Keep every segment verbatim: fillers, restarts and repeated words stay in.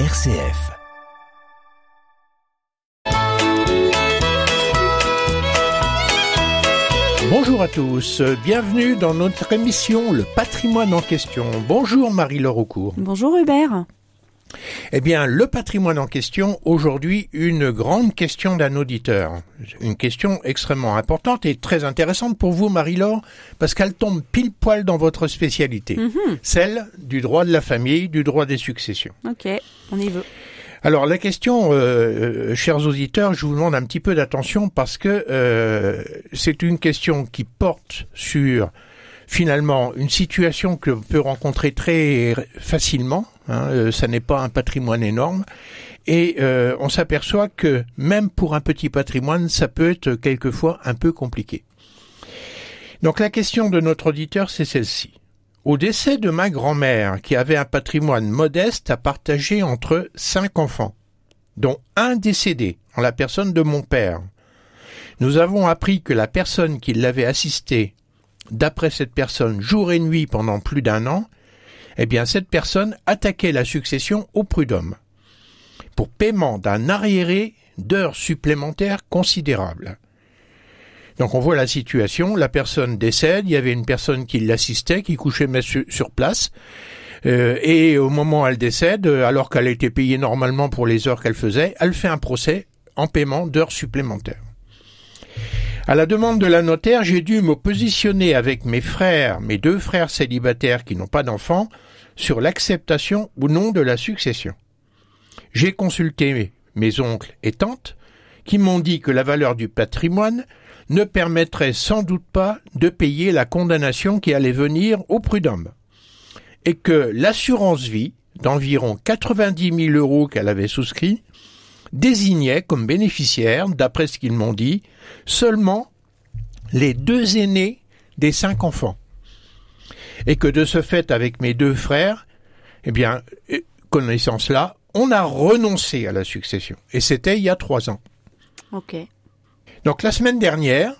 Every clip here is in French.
R C F. Bonjour à tous, bienvenue dans notre émission Le patrimoine en question. Bonjour Marie-Laure Aucourt. Bonjour Hubert. Eh bien, le patrimoine en question, aujourd'hui, une grande question d'un auditeur. Une question extrêmement importante et très intéressante pour vous, Marie-Laure, parce qu'elle tombe pile poil dans votre spécialité, mmh. celle du droit de la famille, du droit des successions. Ok, on y va. Alors la question, euh, chers auditeurs, je vous demande un petit peu d'attention parce que euh, c'est une question qui porte sur, finalement, une situation que l'on peut rencontrer très facilement. Hein, euh, ça n'est pas un patrimoine énorme. Et euh, on s'aperçoit que même pour un petit patrimoine, ça peut être quelquefois un peu compliqué. Donc la question de notre auditeur, c'est celle-ci. Au décès de ma grand-mère, qui avait un patrimoine modeste à partager entre cinq enfants, dont un décédé, en la personne de mon père, nous avons appris que la personne qui l'avait assisté, d'après cette personne, jour et nuit pendant plus d'un an, eh bien cette personne attaquait la succession au prud'homme, pour paiement d'un arriéré d'heures supplémentaires considérables. Donc on voit la situation, la personne décède, il y avait une personne qui l'assistait, qui couchait sur place, euh, et au moment où elle décède, alors qu'elle était payée normalement pour les heures qu'elle faisait, elle fait un procès en paiement d'heures supplémentaires. À la demande de la notaire, j'ai dû me positionner avec mes frères, mes deux frères célibataires qui n'ont pas d'enfants, sur l'acceptation ou non de la succession. J'ai consulté mes oncles et tantes, qui m'ont dit que la valeur du patrimoine ne permettrait sans doute pas de payer la condamnation qui allait venir au prud'homme, et que l'assurance vie d'environ quatre-vingt-dix mille euros qu'elle avait souscrit désignait comme bénéficiaire, d'après ce qu'ils m'ont dit, seulement les deux aînés des cinq enfants, et que de ce fait, avec mes deux frères, eh bien, connaissant cela, on a renoncé à la succession, et c'était il y a trois ans. Ok. Donc la semaine dernière,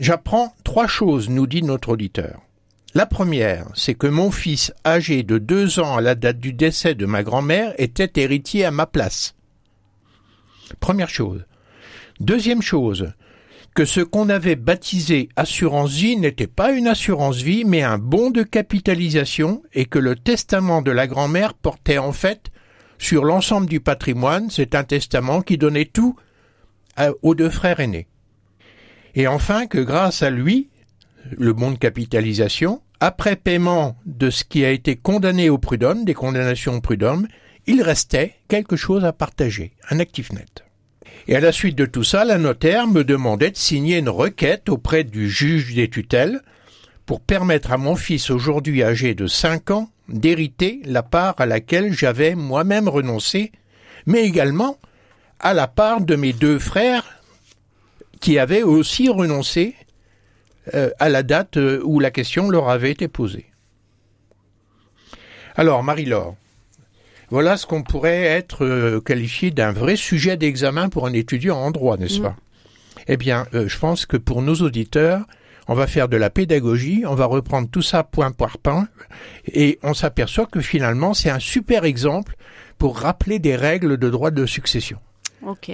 j'apprends trois choses, nous dit notre auditeur. La première, c'est que mon fils, âgé de deux ans à la date du décès de ma grand-mère, était héritier à ma place. Première chose. Deuxième chose, que ce qu'on avait baptisé assurance vie n'était pas une assurance vie, mais un bon de capitalisation, et que le testament de la grand-mère portait en fait sur l'ensemble du patrimoine. C'est un testament qui donnait tout aux deux frères aînés. Et enfin, que grâce à lui, le bon de capitalisation, après paiement de ce qui a été condamné au prud'homme, des condamnations au prud'homme, il restait quelque chose à partager, un actif net. Et à la suite de tout ça, la notaire me demandait de signer une requête auprès du juge des tutelles pour permettre à mon fils, aujourd'hui âgé de cinq ans, d'hériter la part à laquelle j'avais moi-même renoncé, mais également à la part de mes deux frères qui avaient aussi renoncé euh, à la date où la question leur avait été posée. Alors, Marie-Laure, voilà ce qu'on pourrait être euh, qualifié d'un vrai sujet d'examen pour un étudiant en droit, n'est-ce pas ? Mmh. Eh bien, euh, je pense que pour nos auditeurs, on va faire de la pédagogie, on va reprendre tout ça point par point, et on s'aperçoit que finalement, c'est un super exemple pour rappeler des règles de droit de succession. Ok.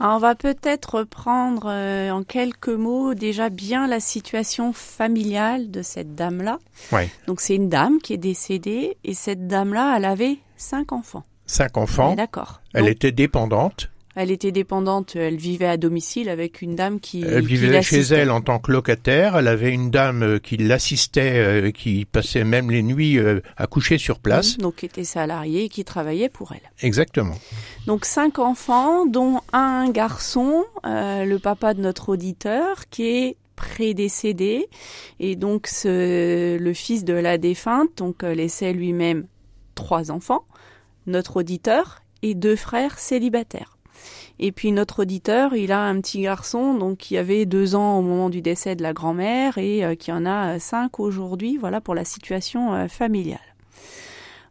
Alors on va peut-être reprendre euh, en quelques mots déjà bien la situation familiale de cette dame-là. Ouais. Donc c'est une dame qui est décédée et cette dame-là, elle avait cinq enfants. Cinq enfants. Ouais, d'accord. Elle Donc, était dépendante. Elle était dépendante, elle vivait à domicile avec une dame qui Elle vivait qui chez elle en tant que locataire, elle avait une dame qui l'assistait, euh, qui passait même les nuits euh, à coucher sur place. Donc qui était salariée et qui travaillait pour elle. Exactement. Donc cinq enfants, dont un garçon, euh, le papa de notre auditeur, qui est prédécédé. Et donc ce, le fils de la défunte donc, laissait lui-même trois enfants, notre auditeur et deux frères célibataires. Et puis notre auditeur, il a un petit garçon donc qui avait deux ans au moment du décès de la grand-mère et euh, qui en a cinq aujourd'hui, voilà pour la situation euh, familiale.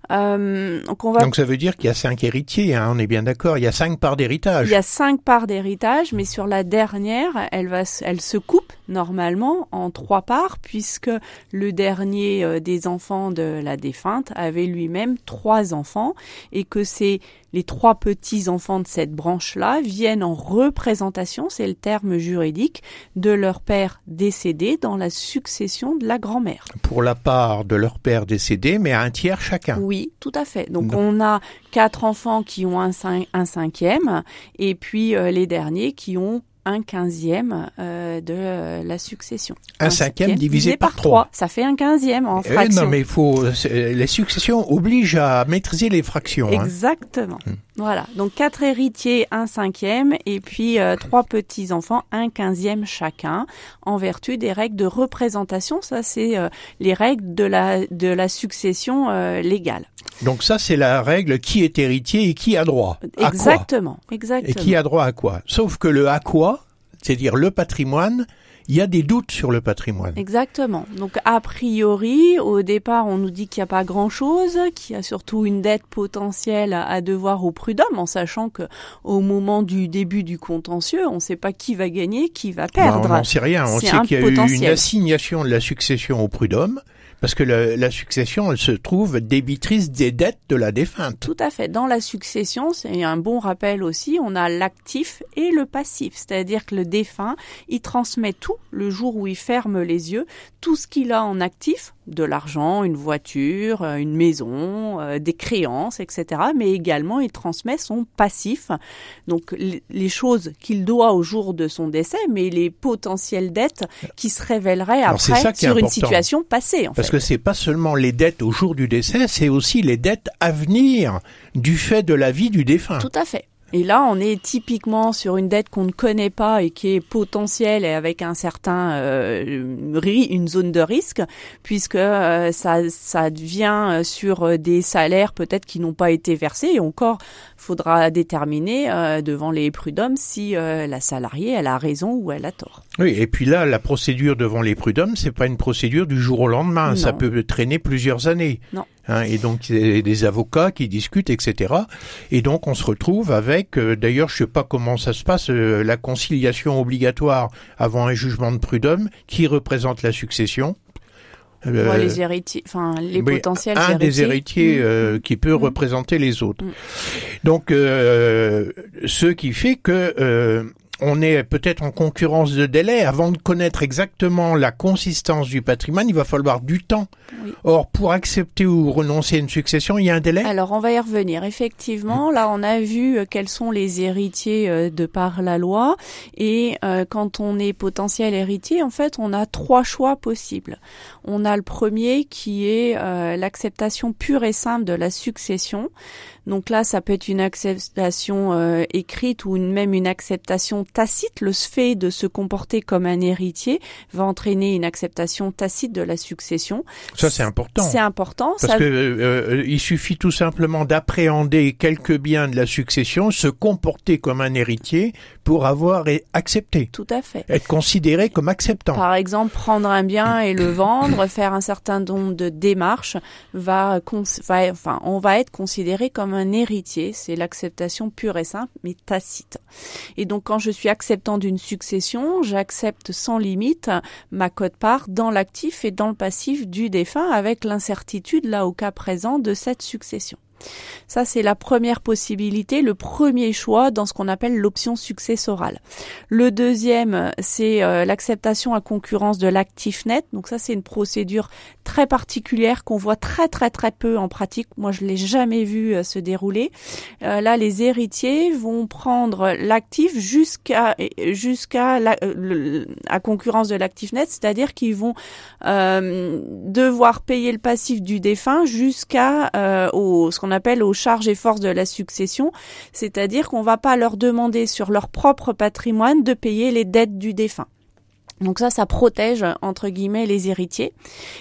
Euh, donc, on va... donc ça veut dire qu'il y a cinq héritiers, hein, on est bien d'accord, il y a cinq parts d'héritage. Il y a cinq parts d'héritage, mais sur la dernière, elle, va, elle se coupe normalement en trois parts, puisque le dernier des enfants de la défunte avait lui-même trois enfants, et que c'est les trois petits-enfants de cette branche-là viennent en représentation, c'est le terme juridique, de leur père décédé dans la succession de la grand-mère. Pour la part de leur père décédé, mais à un tiers chacun. Oui, tout à fait. Donc, non. on a quatre enfants qui ont un, cin- un cinquième, et puis euh, les derniers qui ont un quinzième euh, de euh, la succession. Un, un cinquième, cinquième divisé, divisé par trois. Ça fait un quinzième en euh, fraction. Non, mais il faut, euh, les successions obligent à maîtriser les fractions. Exactement. Hein. Voilà. Donc, quatre héritiers, un cinquième, et puis euh, trois petits-enfants, un quinzième chacun, en vertu des règles de représentation. Ça, c'est euh, les règles de la, de la succession euh, légale. Donc ça, c'est la règle qui est héritier et qui a droit à exactement, quoi. Exactement. Et qui a droit à quoi. Sauf que le à quoi, c'est-à-dire le patrimoine, il y a des doutes sur le patrimoine. Exactement. Donc a priori, au départ, on nous dit qu'il n'y a pas grand-chose, qu'il y a surtout une dette potentielle à devoir au prud'homme, en sachant que au moment du début du contentieux, on ne sait pas qui va gagner, qui va perdre. Ben, on n'en sait rien. On c'est sait qu'il y a potentiel. eu une assignation de la succession au prud'homme. Parce que le, la succession, elle se trouve débitrice des dettes de la défunte. Tout à fait. Dans la succession, c'est un bon rappel aussi, on a l'actif et le passif. C'est-à-dire que le défunt, il transmet tout le jour où il ferme les yeux, tout ce qu'il a en actif, de l'argent, une voiture, une maison, euh, des créances, et cetera. Mais également, il transmet son passif. Donc, l- les choses qu'il doit au jour de son décès, mais les potentielles dettes qui se révéleraient Alors après sur une situation passée, en fait. Parce que c'est pas seulement les dettes au jour du décès, c'est aussi les dettes à venir du fait de la vie du défunt. Tout à fait. Et là, on est typiquement sur une dette qu'on ne connaît pas et qui est potentielle et avec un certain euh, une zone de risque, puisque euh, ça ça vient sur des salaires peut-être qui n'ont pas été versés. Et encore, faudra déterminer euh, devant les prud'hommes si euh, la salariée elle a raison ou elle a tort. Oui, et puis là, la procédure devant les prud'hommes, c'est pas une procédure du jour au lendemain. Non. Ça peut traîner plusieurs années. Non. Hein, et donc il y a des avocats qui discutent, et cetera. Et donc on se retrouve avec, euh, d'ailleurs je sais pas comment ça se passe, euh, la conciliation obligatoire avant un jugement de prud'homme qui représente la succession. Euh, ouais, les héritiers, enfin les potentiels héritiers. Un des héritiers mmh. euh, qui peut mmh. représenter les autres. Mmh. Donc euh, ce qui fait que euh, on est peut-être en concurrence de délai. Avant de connaître exactement la consistance du patrimoine, il va falloir du temps. Oui. Or, pour accepter ou renoncer à une succession, il y a un délai ? Alors, on va y revenir. Effectivement, là, on a vu quels sont les héritiers de par la loi. Et euh, quand on est potentiel héritier, en fait, on a trois choix possibles. On a le premier qui est euh, l'acceptation pure et simple de la succession. Donc là, ça peut être une acceptation euh, écrite ou une, même une acceptation tacite. Le fait de se comporter comme un héritier va entraîner une acceptation tacite de la succession. Ça, c'est important. C'est important. Parce ça... que euh, il suffit tout simplement d'appréhender quelques biens de la succession, se comporter comme un héritier pour avoir accepté. Tout à fait. Être considéré comme acceptant. Par exemple, prendre un bien et le vendre, faire un certain nombre de démarches, va, cons... va, enfin, on va être considéré comme un héritier, c'est l'acceptation pure et simple, mais tacite. Et donc, quand je suis acceptant d'une succession, j'accepte sans limite ma quote-part dans l'actif et dans le passif du défunt, avec l'incertitude, là, au cas présent, de cette succession. Ça, c'est la première possibilité, le premier choix dans ce qu'on appelle l'option successorale. Le deuxième, c'est euh, l'acceptation à concurrence de l'actif net. Donc ça, c'est une procédure très particulière qu'on voit très très très peu en pratique. Moi, je l'ai jamais vu euh, se dérouler. Euh, là, les héritiers vont prendre l'actif jusqu'à jusqu'à la, euh, le, à concurrence de l'actif net, c'est-à-dire qu'ils vont euh, devoir payer le passif du défunt jusqu'à euh, au, ce qu'on appelle aux charges et forces de la succession, c'est-à-dire qu'on ne va pas leur demander sur leur propre patrimoine de payer les dettes du défunt. Donc ça, ça protège, entre guillemets, les héritiers.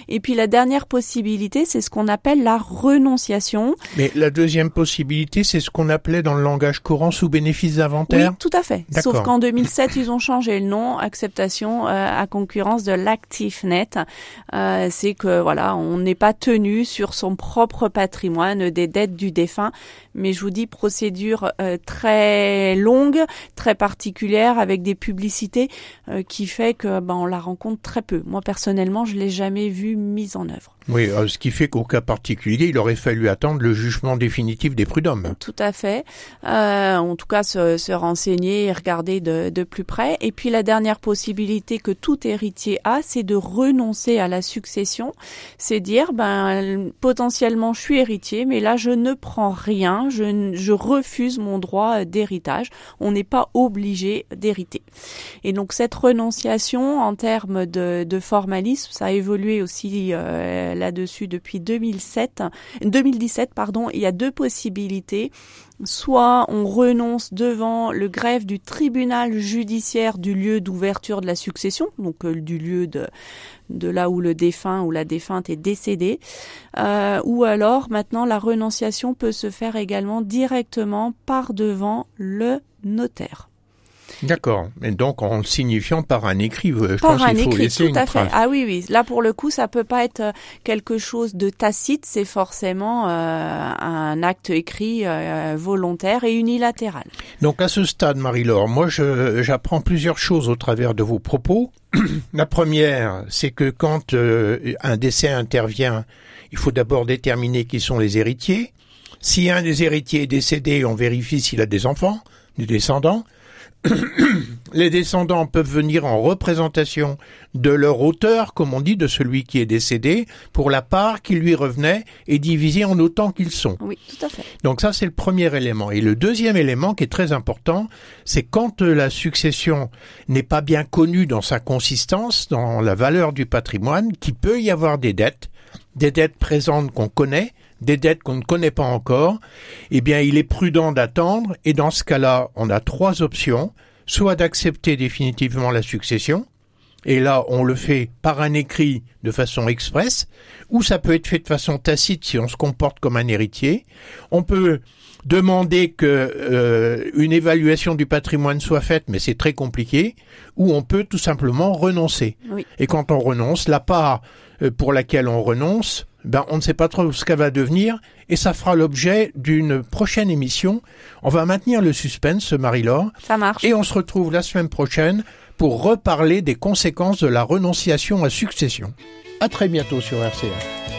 Et puis la dernière possibilité, c'est ce qu'on appelle la renonciation. Mais la deuxième possibilité, c'est ce qu'on appelait dans le langage courant sous bénéfice d'inventaire. Oui, tout à fait. D'accord. Sauf qu'en deux mille sept, ils ont changé le nom, acceptation euh, à concurrence de l'actif net. Euh, c'est que, voilà, on n'est pas tenu sur son propre patrimoine des dettes du défunt. Mais je vous dis, procédure euh, très longue, très particulière, avec des publicités euh, qui fait que Ben, on la rencontre très peu. Moi, personnellement, je ne l'ai jamais vue mise en œuvre. Oui, ce qui fait qu'au cas particulier, il aurait fallu attendre le jugement définitif des prud'hommes. Tout à fait. Euh, en tout cas, se, se renseigner et regarder de, de plus près. Et puis, la dernière possibilité que tout héritier a, c'est de renoncer à la succession. C'est dire, ben, potentiellement, je suis héritier, mais là, je ne prends rien. Je, je refuse mon droit d'héritage. On n'est pas obligé d'hériter. Et donc, cette renonciation, en termes de, de formalisme, ça a évolué aussi euh, là-dessus depuis deux mille sept, deux mille dix-sept. Pardon, il y a deux possibilités. Soit on renonce devant le greffe du tribunal judiciaire du lieu d'ouverture de la succession, donc euh, du lieu de, de là où le défunt ou la défunte est décédée, euh, ou alors maintenant la renonciation peut se faire également directement par devant le notaire. D'accord. Et donc, en le signifiant par un écrit, je par pense qu'il faut écrit, laisser une trace. Par un écrit, tout à fait. Ah oui, oui. Là, pour le coup, ça peut pas être quelque chose de tacite. C'est forcément euh, un acte écrit euh, volontaire et unilatéral. Donc, à ce stade, Marie-Laure, moi, je, j'apprends plusieurs choses au travers de vos propos. La première, c'est que quand euh, un décès intervient, il faut d'abord déterminer qui sont les héritiers. Si un des héritiers est décédé, on vérifie s'il a des enfants, des descendants. Les descendants peuvent venir en représentation de leur auteur, comme on dit, de celui qui est décédé, pour la part qui lui revenait et divisée en autant qu'ils sont. Oui, tout à fait. Donc ça, c'est le premier élément. Et le deuxième élément qui est très important, c'est quand la succession n'est pas bien connue dans sa consistance, dans la valeur du patrimoine, qu'il peut y avoir des dettes, des dettes présentes qu'on connaît, des dettes qu'on ne connaît pas encore, eh bien, il est prudent d'attendre. Et dans ce cas-là, on a trois options. Soit d'accepter définitivement la succession. Et là, on le fait par un écrit de façon expresse. Ou ça peut être fait de façon tacite si on se comporte comme un héritier. On peut demander que euh, une évaluation du patrimoine soit faite, mais c'est très compliqué. Ou on peut tout simplement renoncer. Oui. Et quand on renonce, la part pour laquelle on renonce, ben, on ne sait pas trop ce qu'elle va devenir, et ça fera l'objet d'une prochaine émission. On va maintenir le suspense, Marie-Laure. Ça marche. Et on se retrouve la semaine prochaine pour reparler des conséquences de la renonciation à succession. À très bientôt sur R C F.